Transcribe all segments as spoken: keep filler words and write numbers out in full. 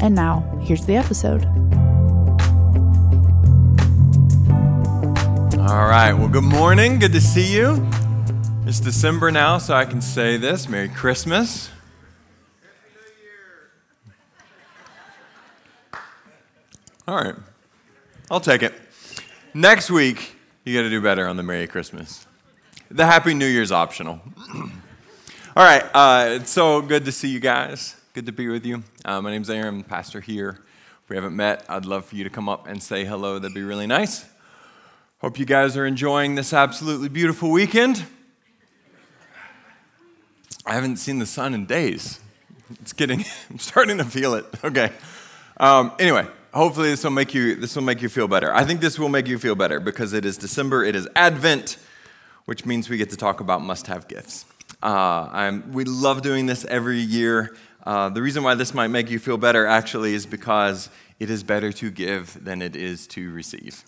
And now, here's the episode. All right. Well, good morning. Good to see you. It's December now, so I can say this. Merry Christmas. Happy New Year. All right. I'll take it. Next week, you got to do better on the Merry Christmas. The Happy New Year's optional. All right. Uh, it's so good to see you guys. Good to be with you. Uh, my name's Aaron, pastor here. If we haven't met, I'd love for you to come up and say hello. That'd be really nice. Hope you guys are enjoying this absolutely beautiful weekend. I haven't seen the sun in days. It's getting, I'm starting to feel it. Okay. Um, anyway, hopefully this will make you, this will make you feel better. I think this will make you feel better because it is December, it is Advent, which means we get to talk about must-have gifts. Uh, I'm, we love doing this every year. Uh, the reason why this might make you feel better actually is because it is better to give than it is to receive.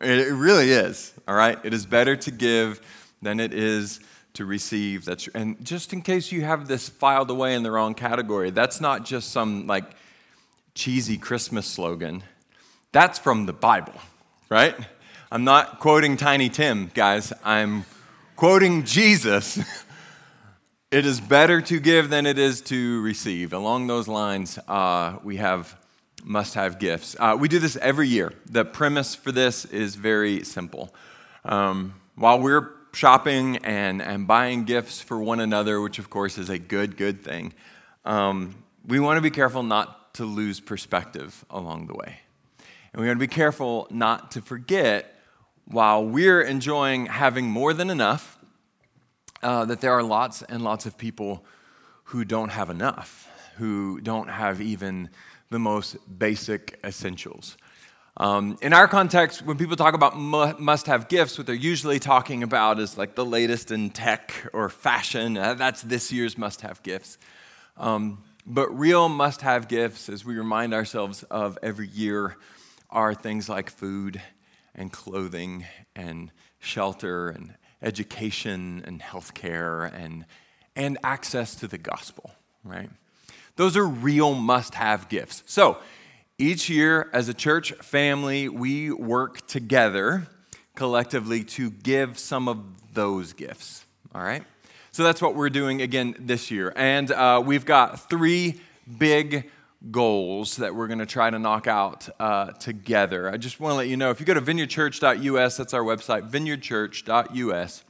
It really is, all right? It is better to give than it is to receive. That's, and just in case you have this filed away in the wrong category, that's not just some, like, cheesy Christmas slogan. That's from the Bible, right? I'm not quoting Tiny Tim, guys. I'm quoting Jesus. It is better to give than it is to receive. Along those lines, uh, we have must-have gifts. Uh, we do this every year. The premise for this is very simple. Um, while we're shopping and, and buying gifts for one another, which of course is a good, good thing, um, we want to be careful not to lose perspective along the way. And we want to be careful not to forget, while we're enjoying having more than enough, uh, that there are lots and lots of people who don't have enough, who don't have even the most basic essentials. Um, in our context, when people talk about mu- must-have gifts, what they're usually talking about is like the latest in tech or fashion. Uh, that's this year's must-have gifts. Um, but real must-have gifts, as we remind ourselves of every year, are things like food and clothing and shelter and education and healthcare and and access to the gospel, right? Those are real must-have gifts. So each year as a church family, we work together collectively to give some of those gifts, all right? So that's what we're doing again this year. And uh, we've got three big goals that we're going to try to knock out uh, together. I just want to let you know, if you go to vineyard church dot U S, that's our website, vineyard church dot U S.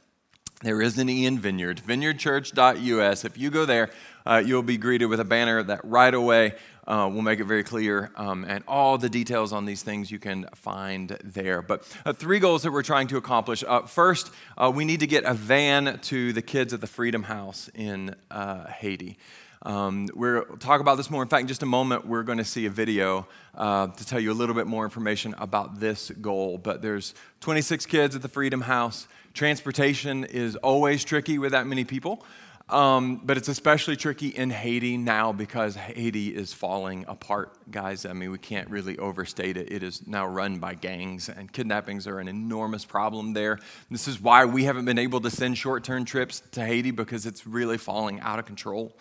There is an E in Vineyard, vineyard church dot U S. If you go there, uh, you'll be greeted with a banner that right away uh, will make it very clear. Um, and all the details on these things you can find there. But uh, three goals that we're trying to accomplish. Uh, first, uh, we need to get a van to the kids at the Freedom House in uh, Haiti. Um, we'll talk about this more. In fact, in just a moment, we're going to see a video uh, to tell you a little bit more information about this goal. But there's twenty-six kids at the Freedom House. Transportation is always tricky with that many people, um, but it's especially tricky in Haiti now because Haiti is falling apart, guys. I mean, we can't really overstate it. It is now run by gangs, and kidnappings are an enormous problem there. This is why we haven't been able to send short-term trips to Haiti, because it's really falling out of control.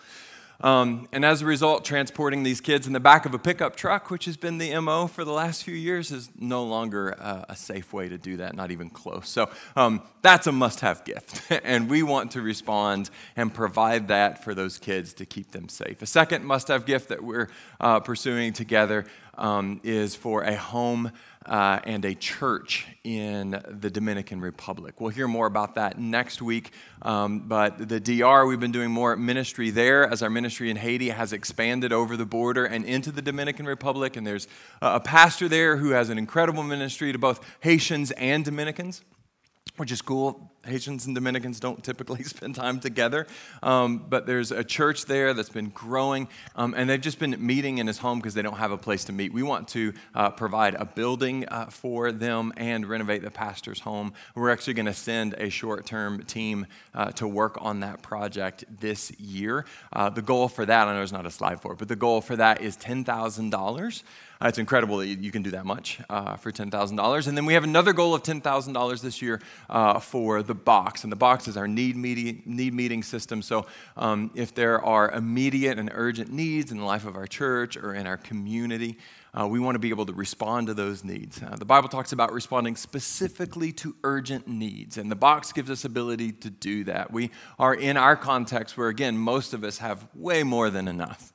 Um, and as a result, transporting these kids in the back of a pickup truck, which has been the M O for the last few years, is no longer uh, a safe way to do that, not even close. So um, that's a must-have gift, and we want to respond and provide that for those kids to keep them safe. A second must-have gift that we're uh, pursuing together um, is for a home Uh, and a church in the Dominican Republic. We'll hear more about that next week, um, but the D R, we've been doing more ministry there as our ministry in Haiti has expanded over the border and into the Dominican Republic, and there's a pastor there who has an incredible ministry to both Haitians and Dominicans, which is cool. Haitians and Dominicans don't typically spend time together, um, but there's a church there that's been growing, um, and they've just been meeting in his home because they don't have a place to meet. We want to uh, provide a building uh, for them and renovate the pastor's home. We're actually going to send a short-term team uh, to work on that project this year. Uh, the goal for that, I know there's not a slide for it, but the goal for that is ten thousand dollars. Uh, it's incredible that you can do that much uh, for ten thousand dollars. And then we have another goal of ten thousand dollars this year uh, for the box. And the box is our need meeting, need meeting system. So um, if there are immediate and urgent needs in the life of our church or in our community, Uh, we want to be able to respond to those needs. Uh, the Bible talks about responding specifically to urgent needs, and the box gives us ability to do that. We are in our context where, again, most of us have way more than enough.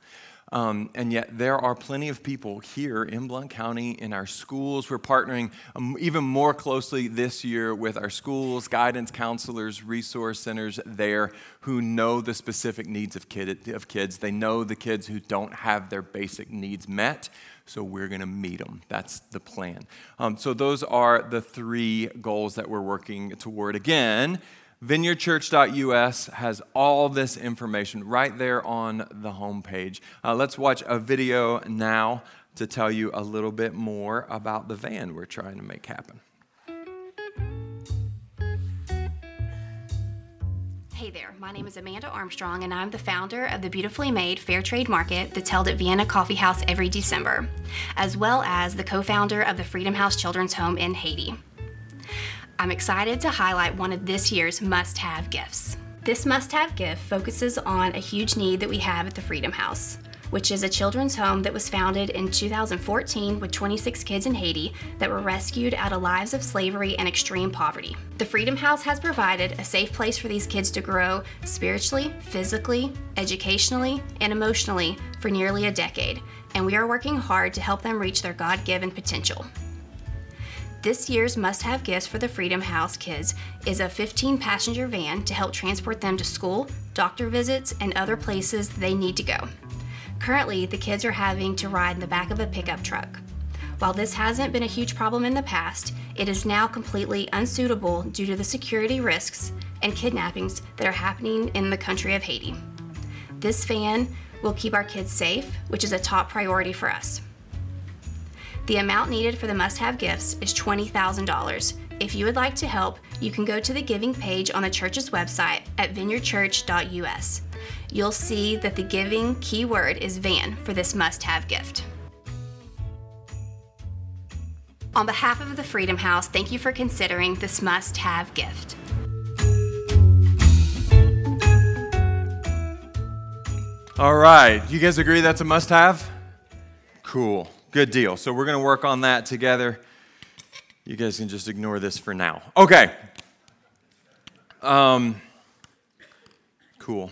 Um, and yet there are plenty of people here in Blount County, in our schools. We're partnering um, even more closely this year with our schools, guidance counselors, resource centers there who know the specific needs of, kid, of kids. They know the kids who don't have their basic needs met. So we're going to meet them. That's the plan. Um, so those are the three goals that we're working toward. Again, vineyard church dot U S has all this information right there on the homepage. Uh, let's watch a video now to tell you a little bit more about the van we're trying to make happen. Hey there, my name is Amanda Armstrong, and I'm the founder of the Beautifully Made Fair Trade Market that's held at Vienna Coffee House every December, as well as the co-founder of the Freedom House Children's Home in Haiti. I'm excited to highlight one of this year's must-have gifts. This must-have gift focuses on a huge need that we have at the Freedom House, which is a children's home that was founded in two thousand fourteen with twenty-six kids in Haiti that were rescued out of lives of slavery and extreme poverty. The Freedom House has provided a safe place for these kids to grow spiritually, physically, educationally, and emotionally for nearly a decade, and we are working hard to help them reach their God-given potential. This year's must-have gifts for the Freedom House kids is a fifteen-passenger van to help transport them to school, doctor visits, and other places they need to go. Currently, the kids are having to ride in the back of a pickup truck. While this hasn't been a huge problem in the past, it is now completely unsuitable due to the security risks and kidnappings that are happening in the country of Haiti. This van will keep our kids safe, which is a top priority for us. The amount needed for the must-have gifts is twenty thousand dollars. If you would like to help, you can go to the giving page on the church's website at vineyard church dot U S. You'll see that the giving keyword is van for this must-have gift. On behalf of the Freedom House, thank you for considering this must-have gift. All right, you guys agree that's a must-have? Cool, good deal. So we're going to work on that together. You guys can just ignore this for now. Okay. Um, cool.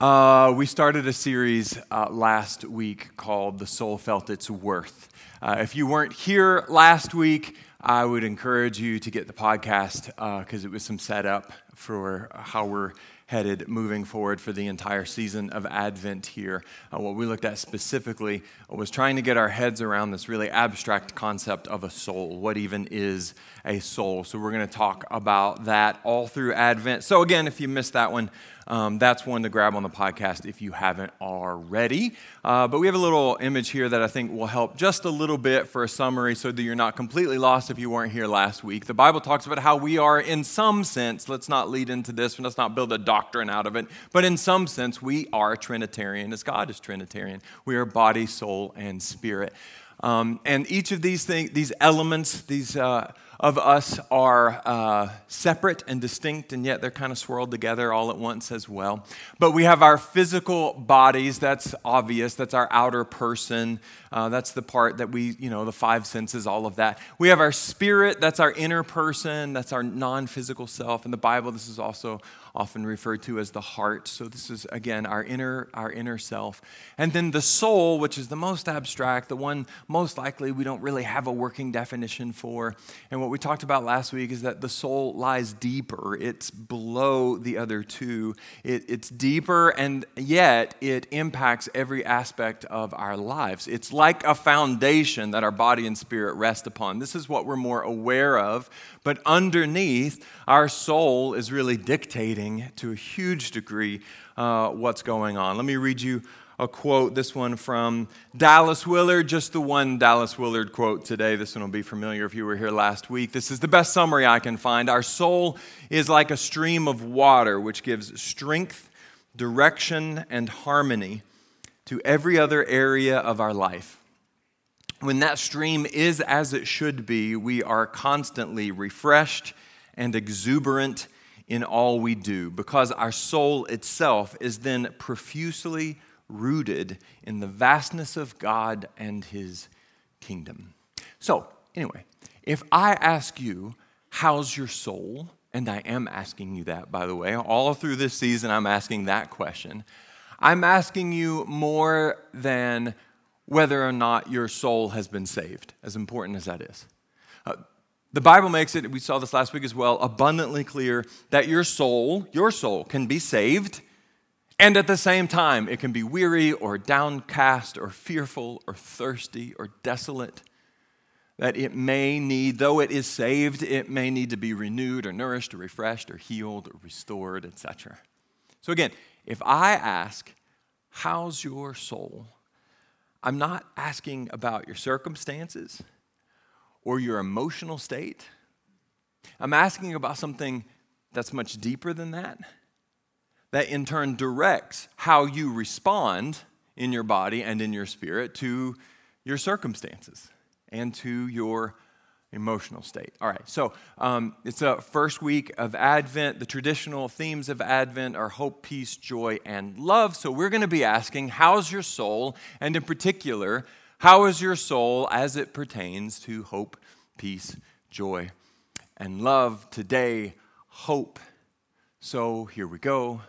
Uh, we started a series uh, last week called The Soul Felt Its Worth. Uh, if you weren't here last week, I would encourage you to get the podcast because uh, it was some setup for how we're headed moving forward for the entire season of Advent here. Uh, what we looked at specifically was trying to get our heads around this really abstract concept of a soul. What even is a soul? So we're going to talk about that all through Advent. So again, if you missed that one, um, that's one to grab on the podcast if you haven't already. Uh, but we have a little image here that I think will help just a little bit for a summary so that you're not completely lost if you weren't here last week. The Bible talks about how we are in some sense, let's not lead into this, let's not build a doctrine Doctrine out of it, but in some sense, we are Trinitarian as God is Trinitarian. We are body, soul, and spirit, um, and each of these things, these elements, these uh, of us are uh, separate and distinct, and yet they're kind of swirled together all at once as well. But we have our physical bodies. That's obvious. That's our outer person. Uh, that's the part that we, you know, the five senses, all of that. We have our spirit. That's our inner person. That's our non-physical self. In the Bible, this is also often referred to as the heart. So this is, again, our inner our inner self. And then the soul, which is the most abstract, the one most likely we don't really have a working definition for. And what we talked about last week is that the soul lies deeper. It's below the other two. It, it's deeper, and yet it impacts every aspect of our lives. It's like a foundation that our body and spirit rest upon. This is what we're more aware of, but underneath, our soul is really dictating to a huge degree uh, what's going on. Let me read you a quote, this one from Dallas Willard, just the one Dallas Willard quote today. This one will be familiar if you were here last week. This is the best summary I can find. Our soul is like a stream of water which gives strength, direction, and harmony to every other area of our life. When that stream is as it should be, we are constantly refreshed and exuberant in all we do, because our soul itself is then profusely rooted in the vastness of God and His kingdom. So, anyway, if I ask you, how's your soul? And I am asking you that, by the way. All through this season, I'm asking that question. I'm asking you more than whether or not your soul has been saved, as important as that is. Uh, The Bible makes it, we saw this last week as well, abundantly clear that your soul, your soul can be saved, and at the same time, it can be weary or downcast or fearful or thirsty or desolate, that it may need, though it is saved, it may need to be renewed or nourished or refreshed or healed or restored, et cetera. So again, if I ask, how's your soul? I'm not asking about your circumstances or your emotional state. I'm asking about something that's much deeper than that, that in turn directs how you respond in your body and in your spirit to your circumstances and to your emotional state. All right, so um, it's the first week of Advent. The traditional themes of Advent are hope, peace, joy, and love. So we're going to be asking, how's your soul? And in particular, how is your soul as it pertains to hope, peace, joy, and love? Today, hope. So here we go.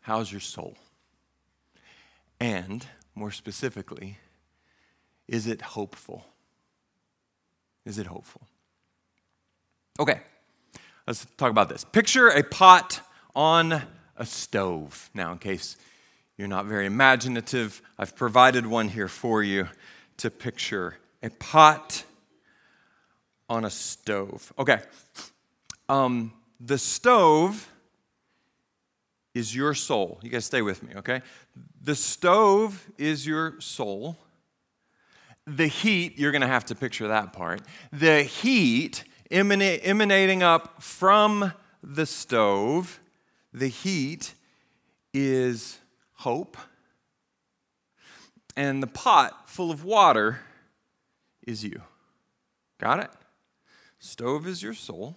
How's your soul? And more specifically, is it hopeful? Is it hopeful? Okay, let's talk about this. Picture a pot on a stove. Now, in case you're not very imaginative, I've provided one here for you to picture a pot on a stove. Okay, um, the stove is your soul. You guys stay with me, okay? The stove is your soul. The heat, you're going to have to picture that part. The heat emanate, emanating up from the stove, the heat is hope, and the pot full of water is you. Got it? Stove is your soul.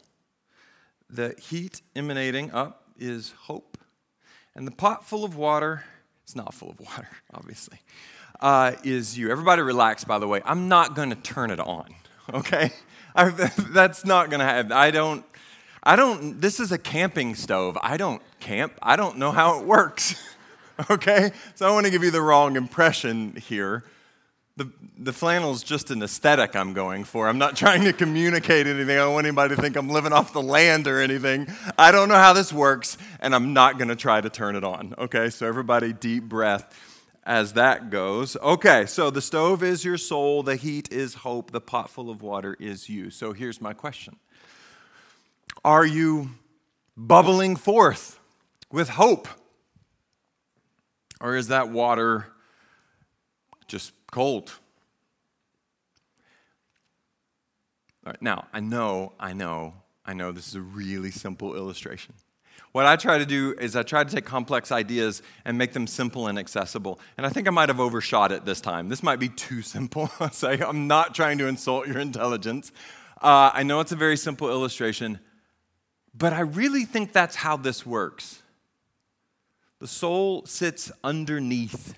The heat emanating up is hope, and the pot full of water, it's not full of water, obviously, uh, is you. Everybody relax, by the way. I'm not going to turn it on, okay? I, that's not going to happen. I don't, I don't, this is a camping stove. I don't camp. I don't know how it works. Okay, so I want to give you the wrong impression here. The the flannel's just an aesthetic I'm going for. I'm not trying to communicate anything. I don't want anybody to think I'm living off the land or anything. I don't know how this works, and I'm not going to try to turn it on. Okay, so everybody deep breath as that goes. Okay, so the stove is your soul, the heat is hope, the pot full of water is you. So here's my question. Are you bubbling forth with hope? Or is that water just cold? All right, now, I know, I know, I know this is a really simple illustration. What I try to do is I try to take complex ideas and make them simple and accessible. And I think I might have overshot it this time. This might be too simple. So I'm not trying to insult your intelligence. Uh, I know it's a very simple illustration, but I really think that's how this works. The soul sits underneath,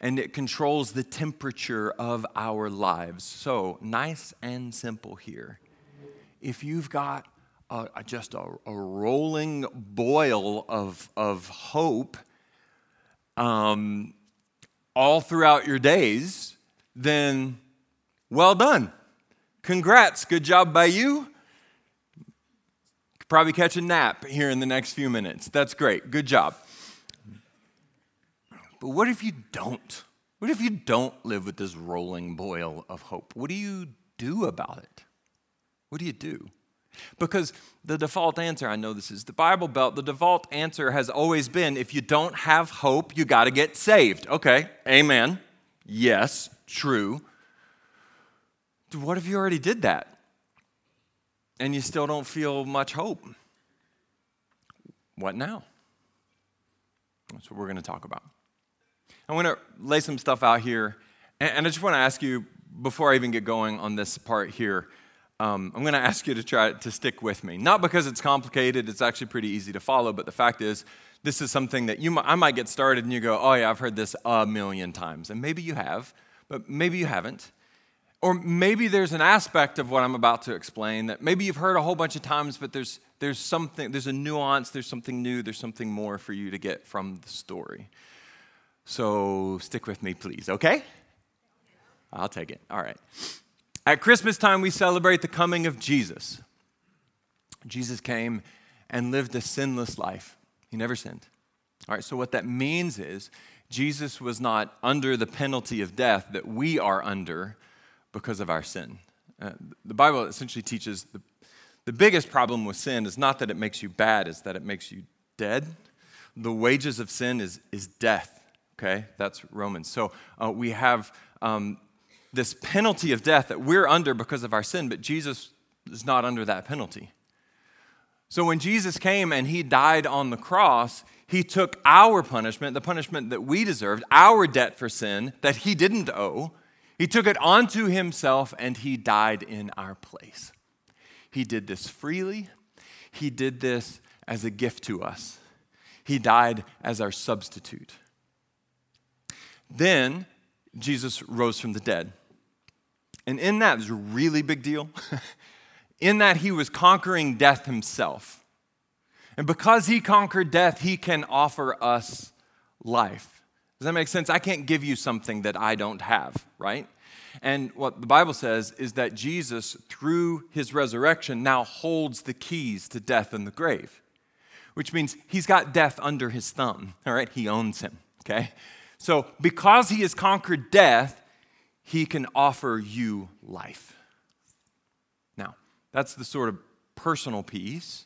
and it controls the temperature of our lives. So, nice and simple here. If you've got a, a, just a, a rolling boil of, of hope um, all throughout your days, then well done. Congrats, good job by you. Could probably catch a nap here in the next few minutes. That's great, good job. But what if you don't? What if you don't live with this rolling boil of hope? What do you do about it? What do you do? Because the default answer, I know this is the Bible Belt, the default answer has always been, if you don't have hope, you got to get saved. Okay, amen. Yes, true. What if you already did that and you still don't feel much hope? What now? That's what we're going to talk about. I want to lay some stuff out here, and I just want to ask you, before I even get going on this part here, Um, I'm going to ask you to try to stick with me. Not because it's complicated, it's actually pretty easy to follow, but the fact is, this is something that you might, I might get started and you go, oh yeah, I've heard this a million times. And maybe you have, but maybe you haven't. Or maybe there's an aspect of what I'm about to explain that maybe you've heard a whole bunch of times, but there's there's something, there's a nuance, there's something new, there's something more for you to get from the story. So stick with me, please, okay? I'll take it, all right. At Christmas time, we celebrate the coming of Jesus. Jesus came and lived a sinless life. He never sinned. All right, so what that means is Jesus was not under the penalty of death that we are under because of our sin. Uh, the Bible essentially teaches the, the biggest problem with sin is not that it makes you bad, it's that it makes you dead. The wages of sin is, is death, okay? That's Romans. So uh, we have... Um, this penalty of death that we're under because of our sin, but Jesus is not under that penalty. So when Jesus came and he died on the cross, he took our punishment, the punishment that we deserved, our debt for sin that he didn't owe. He took it onto himself and he died in our place. He did this freely. He did this as a gift to us. He died as our substitute. Then Jesus rose from the dead. And in that, there's a really big deal. In that, he was conquering death himself. And because he conquered death, he can offer us life. Does that make sense? I can't give you something that I don't have, right? And what the Bible says is that Jesus, through his resurrection, now holds the keys to death and the grave, which means he's got death under his thumb, all right? He owns him, okay? So because he has conquered death, he can offer you life. Now, that's the sort of personal piece,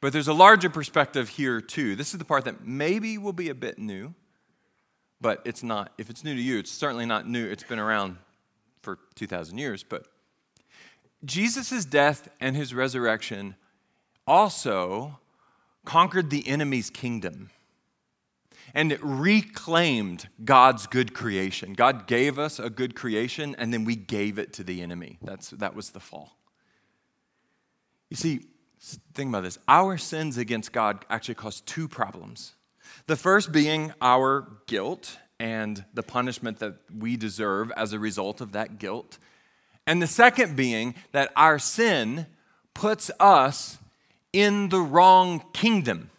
but there's a larger perspective here too. This is the part that maybe will be a bit new, but it's not. If it's new to you, it's certainly not new. It's been around for two thousand years, but Jesus' death and his resurrection also conquered the enemy's kingdom. And it reclaimed God's good creation. God gave us a good creation, and then we gave it to the enemy. That's, that was the fall. You see, think about this. Our sins against God actually caused two problems. The first being our guilt and the punishment that we deserve as a result of that guilt. And the second being that our sin puts us in the wrong kingdom.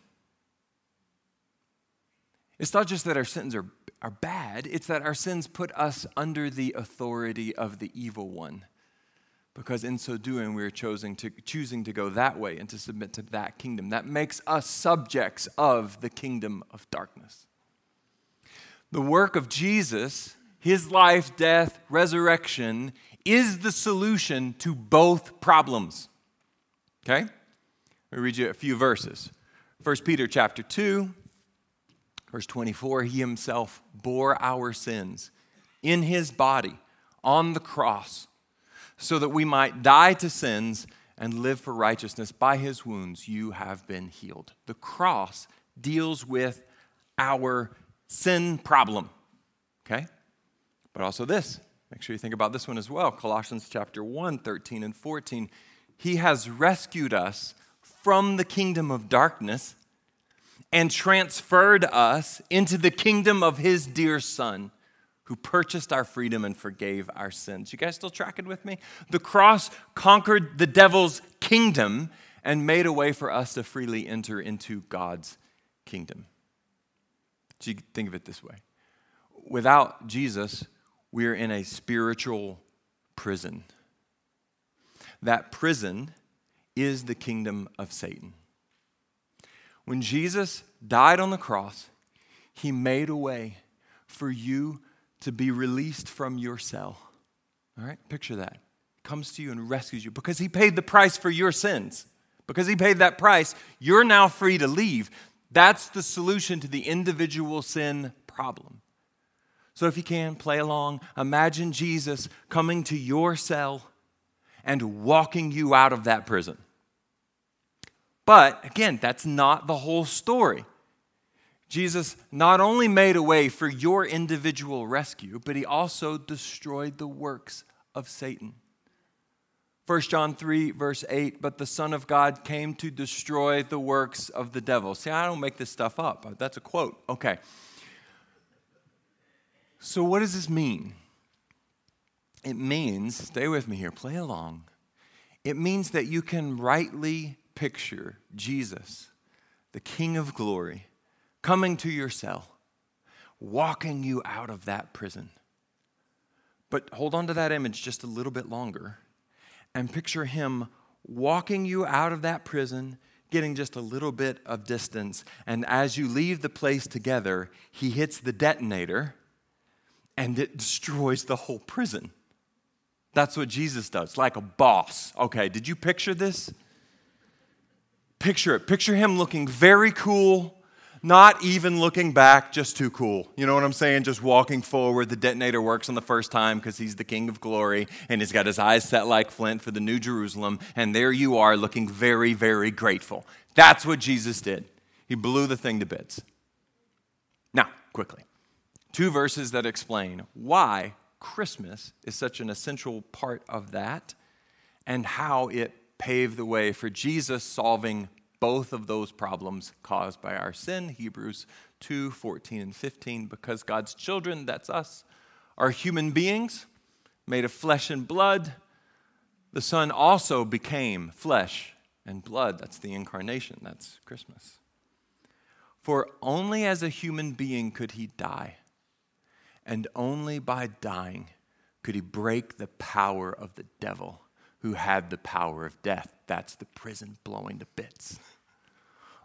It's not just that our sins are, are bad, it's that our sins put us under the authority of the evil one. Because in so doing, we're choosing to, choosing to go that way and to submit to that kingdom. That makes us subjects of the kingdom of darkness. The work of Jesus, his life, death, resurrection, is the solution to both problems. Okay? Let me read you a few verses. First Peter chapter two. Verse twenty-four, he himself bore our sins in his body on the cross so that we might die to sins and live for righteousness. By his wounds you have been healed. The cross deals with our sin problem, okay? But also this, make sure you think about this one as well. Colossians chapter one, thirteen and fourteen, he has rescued us from the kingdom of darkness and transferred us into the kingdom of his dear son, who purchased our freedom and forgave our sins. You guys still tracking with me? The cross conquered the devil's kingdom and made a way for us to freely enter into God's kingdom. So you think of it this way. Without Jesus, we're in a spiritual prison. that prison is the kingdom of Satan. When Jesus died on the cross, he made a way for you to be released from your cell. All right, picture that. Comes to you and rescues you because he paid the price for your sins. Because he paid that price, you're now free to leave. That's the solution to the individual sin problem. So if you can, play along. Imagine Jesus coming to your cell and walking you out of that prison. But again, that's not the whole story. Jesus not only made a way for your individual rescue, but he also destroyed the works of Satan. First John three, verse eight, but the Son of God came to destroy the works of the devil. See, I don't make this stuff up. That's a quote. Okay. So what does this mean? It means, stay with me here, play along. It means that you can rightly picture Jesus, the King of glory, coming to your cell, walking you out of that prison. But hold on to that image just a little bit longer and picture him walking you out of that prison, getting just a little bit of distance. And as you leave the place together, he hits the detonator and it destroys the whole prison. That's what Jesus does, like a boss. Okay, did you picture this? Picture it. Picture him looking very cool, not even looking back, just too cool. You know what I'm saying? Just walking forward. The detonator works on the first time because he's the King of glory, and he's got his eyes set like flint for the New Jerusalem, and there you are looking very, very grateful. That's what Jesus did. He blew the thing to bits. Now, quickly, two verses that explain why Christmas is such an essential part of that and how it paved the way for Jesus solving both of those problems caused by our sin, Hebrews two, fourteen and fifteen, because God's children, that's us, are human beings made of flesh and blood. The Son also became flesh and blood. That's the incarnation. That's Christmas. For only as a human being could he die, and only by dying could he break the power of the devil, who had the power of death. That's the prison blowing to bits.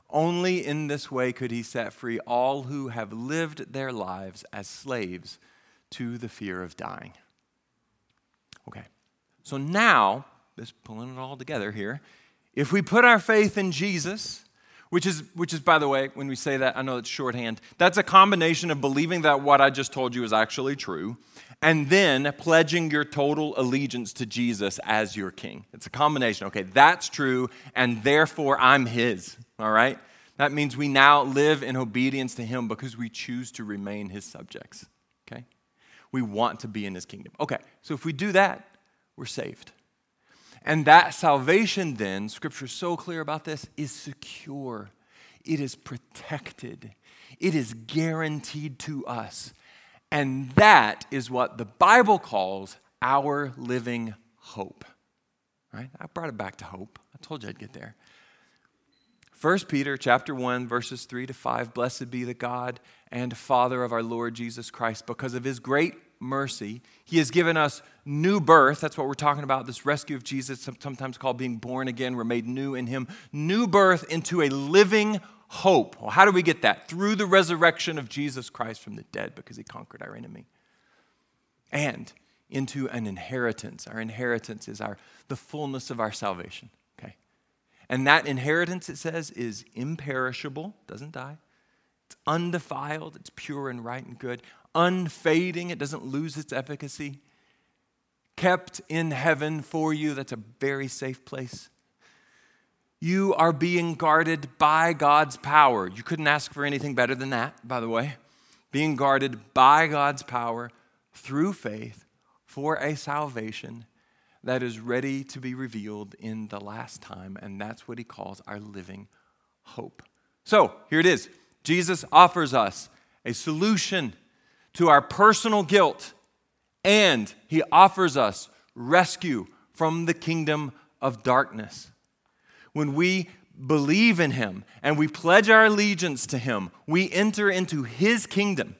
Only in this way could he set free all who have lived their lives as slaves to the fear of dying. Okay, so now, just pulling it all together here, if we put our faith in Jesus, which is, which is, by the way, when we say that, I know it's shorthand, that's a combination of believing that what I just told you is actually true and then pledging your total allegiance to Jesus as your king. It's a combination. Okay, that's true, and therefore I'm his, all right? That means we now live in obedience to him because we choose to remain his subjects, okay? We want to be in his kingdom. Okay, so if we do that, we're saved. And that salvation then, Scripture is so clear about this, is secure. It is protected. It is guaranteed to us. And that is what the Bible calls our living hope. Right? I brought it back to hope. I told you I'd get there. First Peter chapter one, verses three to five, blessed be the God and Father of our Lord Jesus Christ, because of his great mercy, he has given us new birth. That's what we're talking about, this rescue of Jesus, sometimes called being born again. We're made new in him. New birth into a living hope. Well, how do we get that? Through the resurrection of Jesus Christ from the dead, because he conquered our enemy. And into an inheritance. Our inheritance is our the fullness of our salvation. Okay, and that inheritance, it says, is imperishable, doesn't die. It's undefiled, it's pure and right and good, unfading, it doesn't lose its efficacy, kept in heaven for you, that's a very safe place. You are being guarded by God's power. You couldn't ask for anything better than that, by the way. Being guarded by God's power through faith for a salvation that is ready to be revealed in the last time, and that's what he calls our living hope. So, here it is. Jesus offers us a solution to our personal guilt, and he offers us rescue from the kingdom of darkness. When we believe in him and we pledge our allegiance to him, we enter into his kingdom.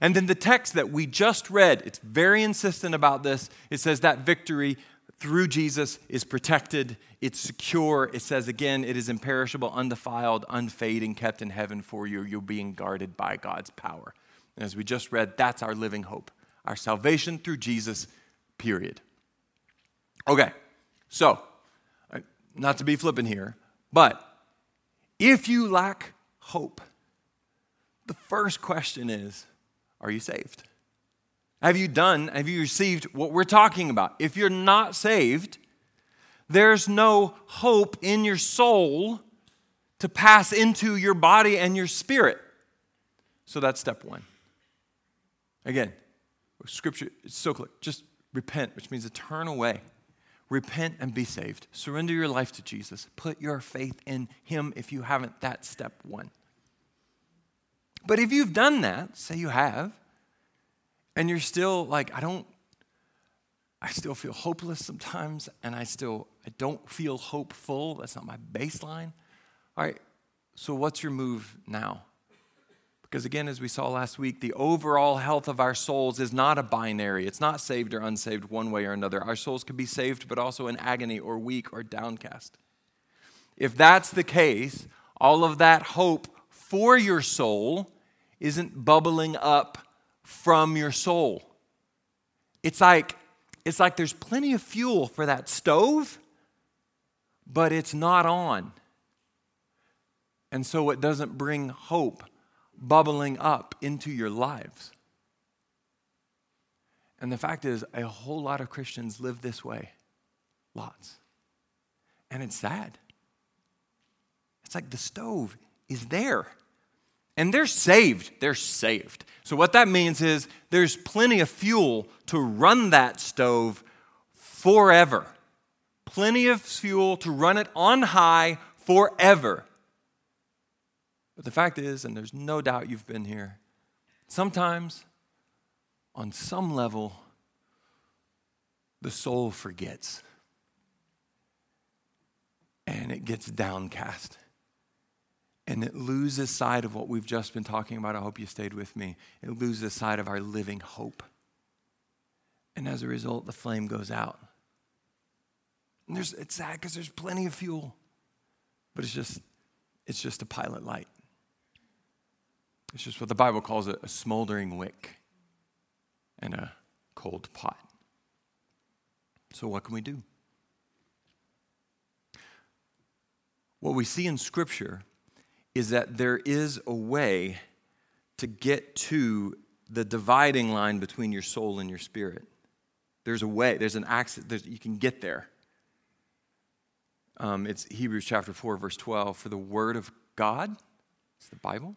And then the text that we just read, it's very insistent about this. It says that victory through Jesus is protected, it's secure. It says again, it is imperishable, undefiled, unfading, kept in heaven for you. You're being guarded by God's power. And as we just read, that's our living hope, our salvation through Jesus, period. Okay, so not to be flippant here, but if you lack hope, the first question is, are you saved? Have you done, have you received what we're talking about? If you're not saved, there's no hope in your soul to pass into your body and your spirit. So that's step one. Again, Scripture is so clear. Just repent, which means to turn away. Repent and be saved. Surrender your life to Jesus. Put your faith in him if you haven't. That's step one. But if you've done that, say you have, and you're still like, I don't, I still feel hopeless sometimes, and I still, I don't feel hopeful. That's not my baseline. All right, so what's your move now? Because again, as we saw last week, the overall health of our souls is not a binary. It's not saved or unsaved one way or another. Our souls can be saved, but also in agony or weak or downcast. If that's the case, all of that hope for your soul isn't bubbling up from your soul. It's like, it's like there's plenty of fuel for that stove, but it's not on. And so it doesn't bring hope bubbling up into your lives. And the fact is, a whole lot of Christians live this way. Lots. And it's sad. It's like the stove is there. And they're saved. They're saved. So what that means is there's plenty of fuel to run that stove forever. Plenty of fuel to run it on high forever. But the fact is, and there's no doubt you've been here, sometimes, on some level, the soul forgets. And it gets downcast. And it loses sight of what we've just been talking about. I hope you stayed with me. It loses sight of our living hope. And as a result, the flame goes out. And there's, it's sad because there's plenty of fuel. But it's just, it's just a pilot light. It's just what the Bible calls a, a smoldering wick and a cold pot. So what can we do? What we see in Scripture is that there is a way to get to the dividing line between your soul and your spirit. There's a way. There's an access. There's, you can get there. Um, it's Hebrews chapter four, verse twelve. For the word of God, it's the Bible.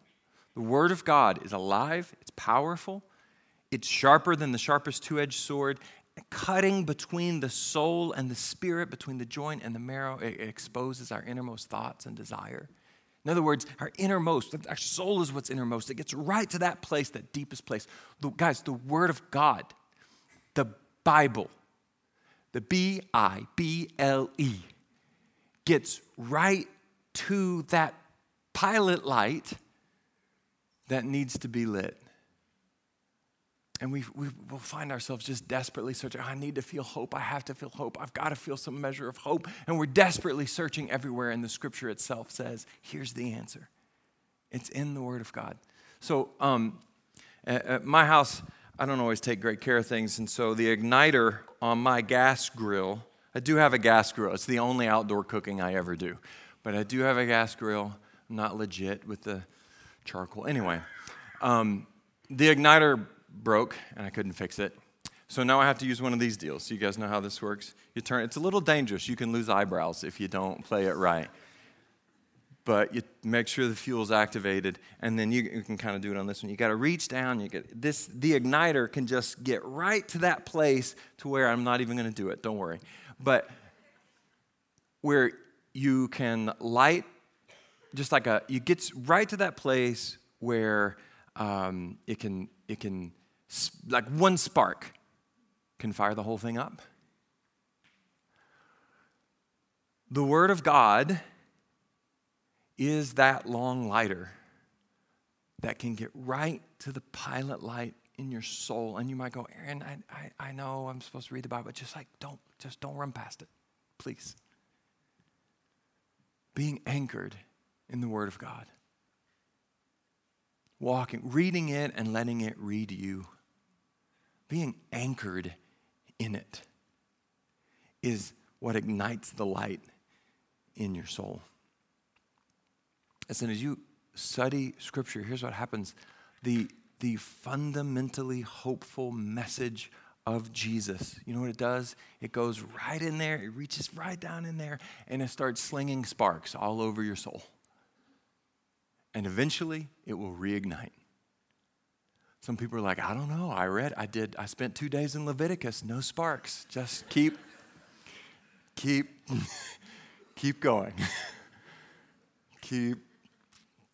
The word of God is alive. It's powerful. It's sharper than the sharpest two-edged sword, cutting between the soul and the spirit, between the joint and the marrow. It, it exposes our innermost thoughts and desire. In other words, our innermost, our soul is what's innermost. It gets right to that place, that deepest place. The, guys, the Word of God, the Bible, the B I B L E, gets right to that pilot light that needs to be lit. And we we will find ourselves just desperately searching. Oh, I need to feel hope. I have to feel hope. I've got to feel some measure of hope. And we're desperately searching everywhere. And the Scripture itself says, here's the answer. It's in the Word of God. So um, at my house, I don't always take great care of things. And so the igniter on my gas grill, I do have a gas grill. It's the only outdoor cooking I ever do. But I do have a gas grill. I'm not legit with the charcoal. Anyway, um, the igniter broke, and I couldn't fix it. So now I have to use one of these deals. So you guys know how this works. You turn. It's a little dangerous. You can lose eyebrows if you don't play it right. But you make sure the fuel's activated, and then you, you can kind of do it on this one. You got to reach down. You get this. The igniter can just get right to that place to where I'm not even going to do it. Don't worry. But where you can light, just like a, you get right to that place where um, it can, it can. Like one spark can fire the whole thing up. The Word of God is that long lighter that can get right to the pilot light in your soul. And you might go, Aaron, I, I, I know I'm supposed to read the Bible, but just like don't, just don't run past it, please. Being anchored in the Word of God. Walking, reading it and letting it read you. Being anchored in it is what ignites the light in your soul. Listen, as you study Scripture, here's what happens. The, the fundamentally hopeful message of Jesus, you know what it does? It goes right in there, it reaches right down in there, and it starts slinging sparks all over your soul. And eventually, it will reignite. Some people are like, I don't know, I read, I did, I spent two days in Leviticus, no sparks. Just keep, keep, keep going. Keep,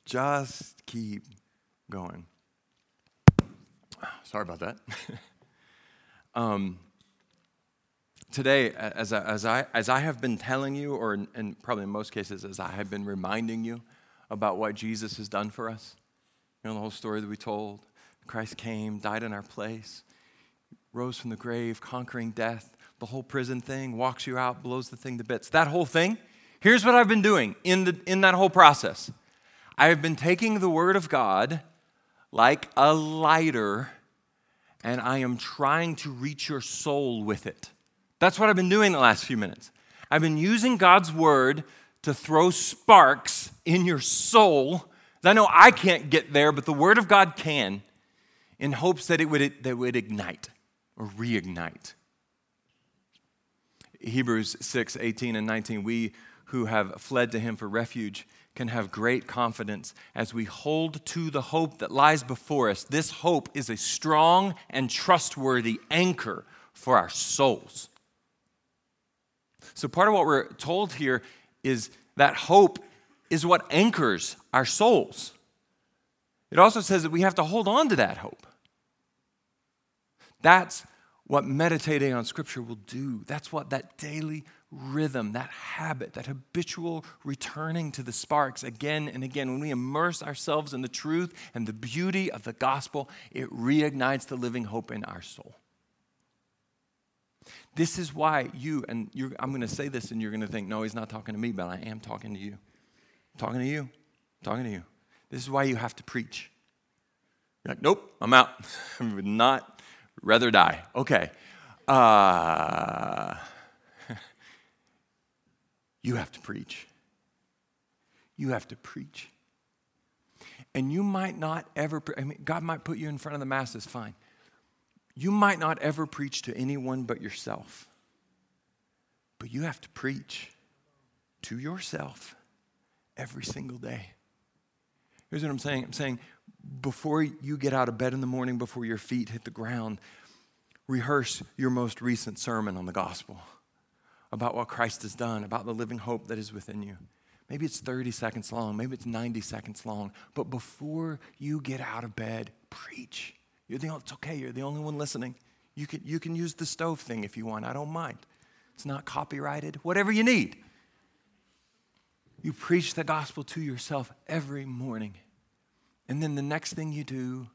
just keep going. Sorry about that. um, today, as I, as I as I have been telling you, or in, in probably in most cases, as I have been reminding you about what Jesus has done for us, you know, the whole story that we told. Christ came, died in our place, rose from the grave, conquering death, the whole prison thing, walks you out, blows the thing to bits. That whole thing. Here's what I've been doing in the in that whole process. I have been taking the Word of God like a lighter, and I am trying to reach your soul with it. That's what I've been doing the last few minutes. I've been using God's Word to throw sparks in your soul. I know I can't get there, but the Word of God can, in hopes that it would, that it would ignite or reignite. Hebrews six, eighteen and nineteen, we who have fled to him for refuge can have great confidence as we hold to the hope that lies before us. This hope is a strong and trustworthy anchor for our souls. So part of what we're told here is that hope is what anchors our souls. It also says that we have to hold on to that hope. That's what meditating on Scripture will do. That's what that daily rhythm, that habit, that habitual returning to the sparks again and again. When we immerse ourselves in the truth and the beauty of the gospel, it reignites the living hope in our soul. This is why you, and you're, I'm going to say this and you're going to think, no, he's not talking to me, but I am talking to you. I'm talking to you. I'm talking to you. This is why you have to preach. You're like, nope, I'm out. I would not rather die. Okay. Uh, you have to preach. You have to preach. And you might not ever, pre- I mean, God might put you in front of the masses, fine. You might not ever preach to anyone but yourself. But you have to preach to yourself every single day. Here's what I'm saying. I'm saying before you get out of bed in the morning, before your feet hit the ground, rehearse your most recent sermon on the gospel about what Christ has done, about the living hope that is within you. Maybe it's thirty seconds long. Maybe it's ninety seconds long. But before you get out of bed, preach. You're the only, it's okay. You're the only one listening. You can, you can use the stove thing if you want. I don't mind. It's not copyrighted. Whatever you need. You preach the gospel to yourself every morning. And then the next thing you do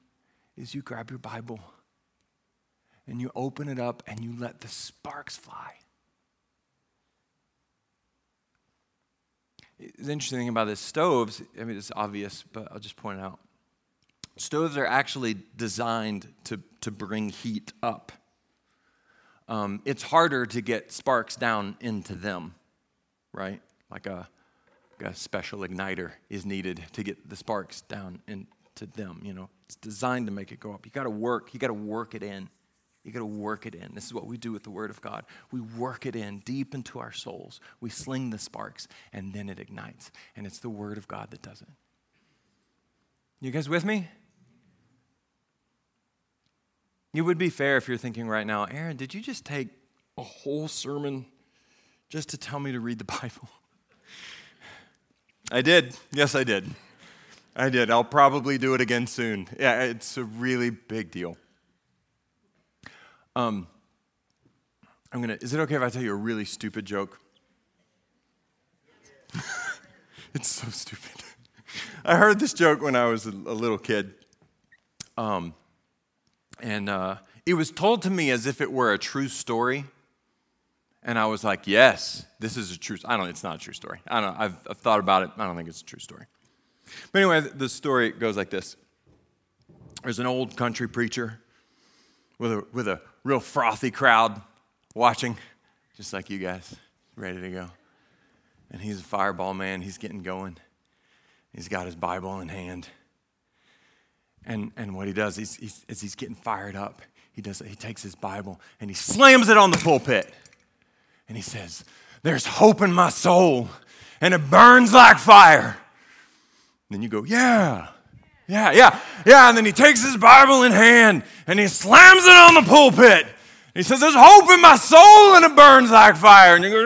is you grab your Bible and you open it up and you let the sparks fly. The interesting thing about this, stoves, I mean, it's obvious, but I'll just point it out. Stoves are actually designed to, to bring heat up. Um, it's harder to get sparks down into them, right? Like a... a special igniter is needed to get the sparks down into them. You know, it's designed to make it go up. You got to work. You got to work it in. You got to work it in. This is what we do with the Word of God. We work it in deep into our souls. We sling the sparks, and then it ignites. And it's the Word of God that does it. You guys with me? It would be fair if you're thinking right now, Aaron, did you just take a whole sermon just to tell me to read the Bible? I did. Yes, I did. I did. I'll probably do it again soon. Yeah, it's a really big deal. Um, I'm gonna. Is it okay if I tell you a really stupid joke? It's so stupid. I heard this joke when I was a little kid. Um, And uh, it was told to me as if it were a true story. And I was like, yes, this is a true story. I don't, it's not a true story. I don't know. I've, I've thought about it. I don't think it's a true story. But anyway, the story goes like this. There's an old country preacher with a with a real frothy crowd watching, just like you guys, ready to go. And he's a fireball man. He's getting going. He's got his Bible in hand. And and what he does is he's, as he's getting fired up, he does he takes his Bible and he slams it on the pulpit. And he says, "There's hope in my soul, and it burns like fire." And then you go, "Yeah, yeah, yeah, yeah." And then he takes his Bible in hand and he slams it on the pulpit. And he says, "There's hope in my soul, and it burns like fire." And you go,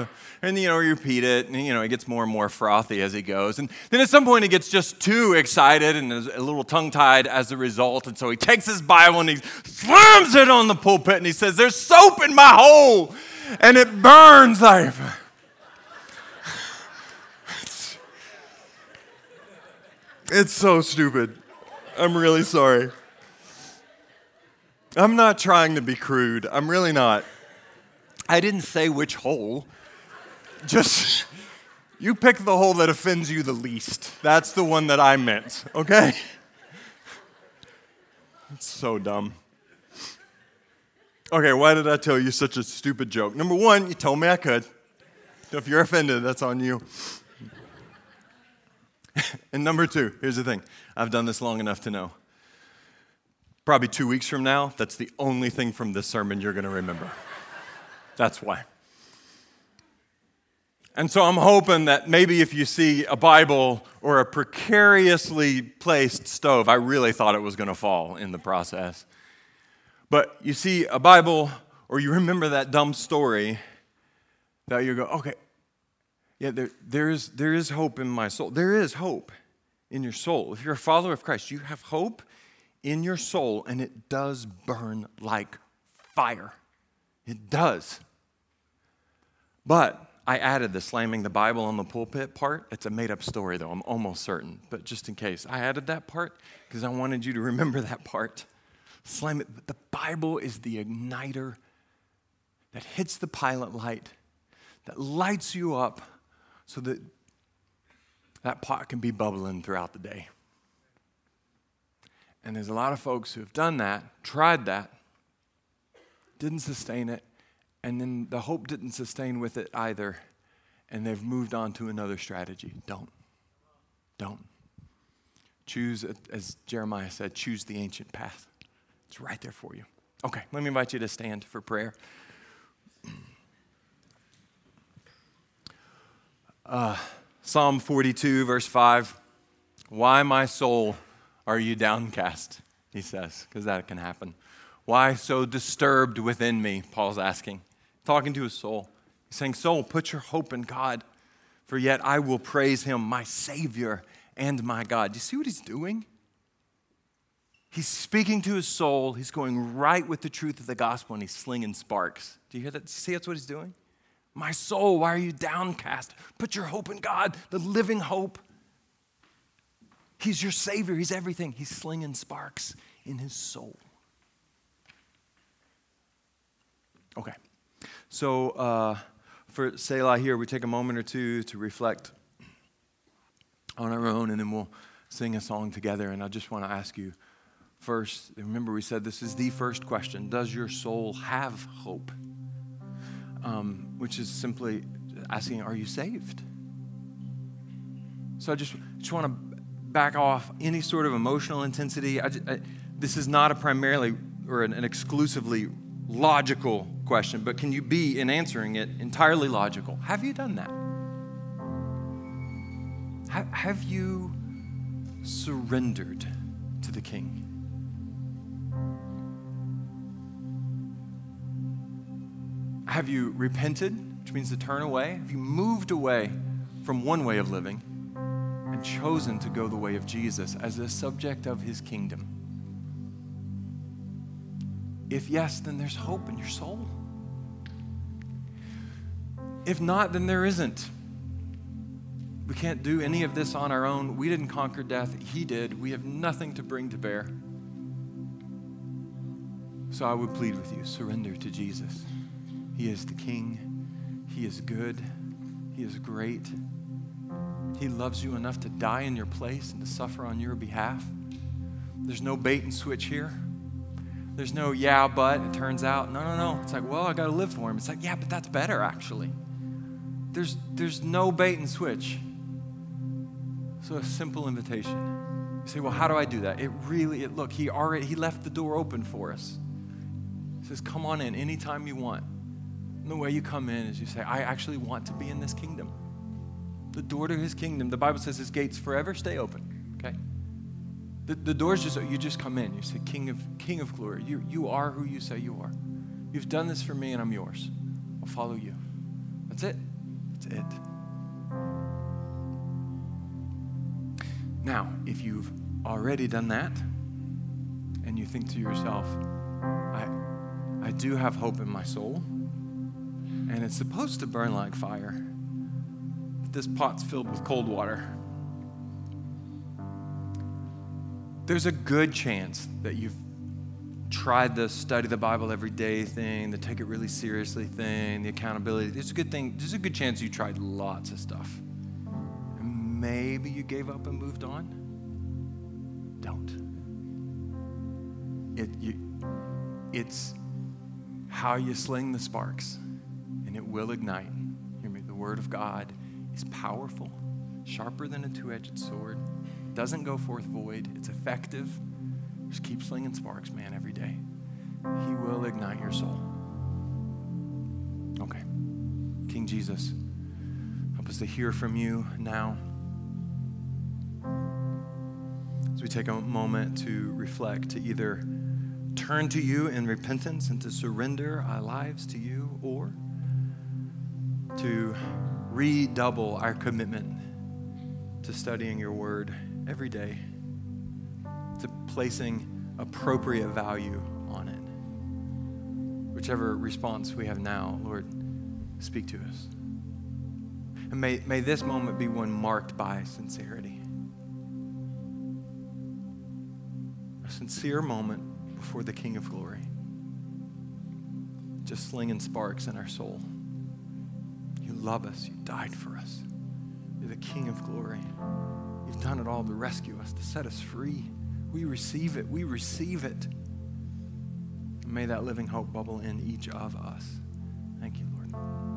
"Ugh." And, you know, you repeat it, and, you know, it gets more and more frothy as he goes. And then at some point, he gets just too excited and is a little tongue-tied as a result. And so he takes his Bible and he slams it on the pulpit, and he says, "There's soap in my hole, and it burns like fire." It's, it's so stupid. I'm really sorry. I'm not trying to be crude. I'm really not. I didn't say which hole. Just, you pick the hole that offends you the least. That's the one that I meant, okay? It's so dumb. Okay, why did I tell you such a stupid joke? Number one, you told me I could. So if you're offended, that's on you. And number two, here's the thing. I've done this long enough to know. Probably two weeks from now, that's the only thing from this sermon you're going to remember. That's why. And so I'm hoping that maybe if you see a Bible or a precariously placed stove, I really thought it was going to fall in the process. But you see a Bible or you remember that dumb story, that you go, okay, yeah, there, there is, there is hope in my soul. There is hope in your soul. If you're a follower of Christ, you have hope in your soul, and it does burn like fire. It does. But I added the slamming the Bible on the pulpit part. It's a made-up story, though. I'm almost certain. But just in case, I added that part because I wanted you to remember that part. Slam it. But the Bible is the igniter that hits the pilot light, that lights you up so that that pot can be bubbling throughout the day. And there's a lot of folks who have done that, tried that, didn't sustain it, and then the hope didn't sustain with it either, and they've moved on to another strategy. Don't. Don't. Choose, as Jeremiah said, choose the ancient path. It's right there for you. Okay, let me invite you to stand for prayer. Uh, Psalm forty-two, verse five. "Why, my soul, are you downcast?" he says, because that can happen. "Why so disturbed within me?" Paul's asking. Talking to his soul. He's saying, soul, put your hope in God, for yet I will praise him, my Savior and my God. Do you see what he's doing? He's speaking to his soul. He's going right with the truth of the gospel, and he's slinging sparks. Do you hear that? Do you see that's what he's doing? My soul, why are you downcast? Put your hope in God, the living hope. He's your Savior. He's everything. He's slinging sparks in his soul. Okay. So uh, for Selah here, we take a moment or two to reflect on our own, and then we'll sing a song together. And I just want to ask you first, remember we said this is the first question. Does your soul have hope? Um, which is simply asking, are you saved? So I just, just want to back off any sort of emotional intensity. I just, I, this is not a primarily or an, an exclusively logical question, but can you be, in answering it, entirely logical? Have you done that? Have, have you surrendered to the King? Have you repented, which means to turn away? Have you moved away from one way of living and chosen to go the way of Jesus as a subject of his kingdom? If yes, then there's hope in your soul. If not, then there isn't. We can't do any of this on our own. We didn't conquer death. He did. We have nothing to bring to bear. So I would plead with you, surrender to Jesus. He is the King. He is good. He is great. He loves you enough to die in your place and to suffer on your behalf. There's no bait and switch here. There's no, yeah, but it turns out, no, no, no. It's like, well, I got to live for him. It's like, yeah, but that's better, actually. There's, there's no bait and switch. So a simple invitation. You say, well, how do I do that? It really, it, look, he already, he left the door open for us. He says, come on in anytime you want. And the way you come in is you say, I actually want to be in this kingdom. The door to his kingdom, the Bible says his gates forever stay open, okay? The, the door's just, you just come in. You say, King of King of glory, you, you are who you say you are. You've done this for me and I'm yours. I'll follow you. That's it. That's it. Now, if you've already done that and you think to yourself, I, I do have hope in my soul and it's supposed to burn like fire, but this pot's filled with cold water. There's a good chance that you've tried the study the Bible every day thing, the take it really seriously thing, the accountability. There's a good thing. There's a good chance you tried lots of stuff. And maybe you gave up and moved on. Don't. It, you, it's how you sling the sparks, and it will ignite. Hear me. The Word of God is powerful, sharper than a two-edged sword. Doesn't go forth void. It's effective. Just keep slinging sparks, man, every day. He will ignite your soul. Okay. King Jesus, help us to hear from you now. As we take a moment to reflect, to either turn to you in repentance and to surrender our lives to you, or to redouble our commitment to studying your word every day, to placing appropriate value on it. Whichever response we have now, Lord, speak to us. And may, may this moment be one marked by sincerity. A sincere moment before the King of Glory. Just slinging sparks in our soul. You love us. You died for us. You're the King of Glory. You've done it all to rescue us, to set us free. We receive it. We receive it. And may that living hope bubble in each of us. Thank you, Lord.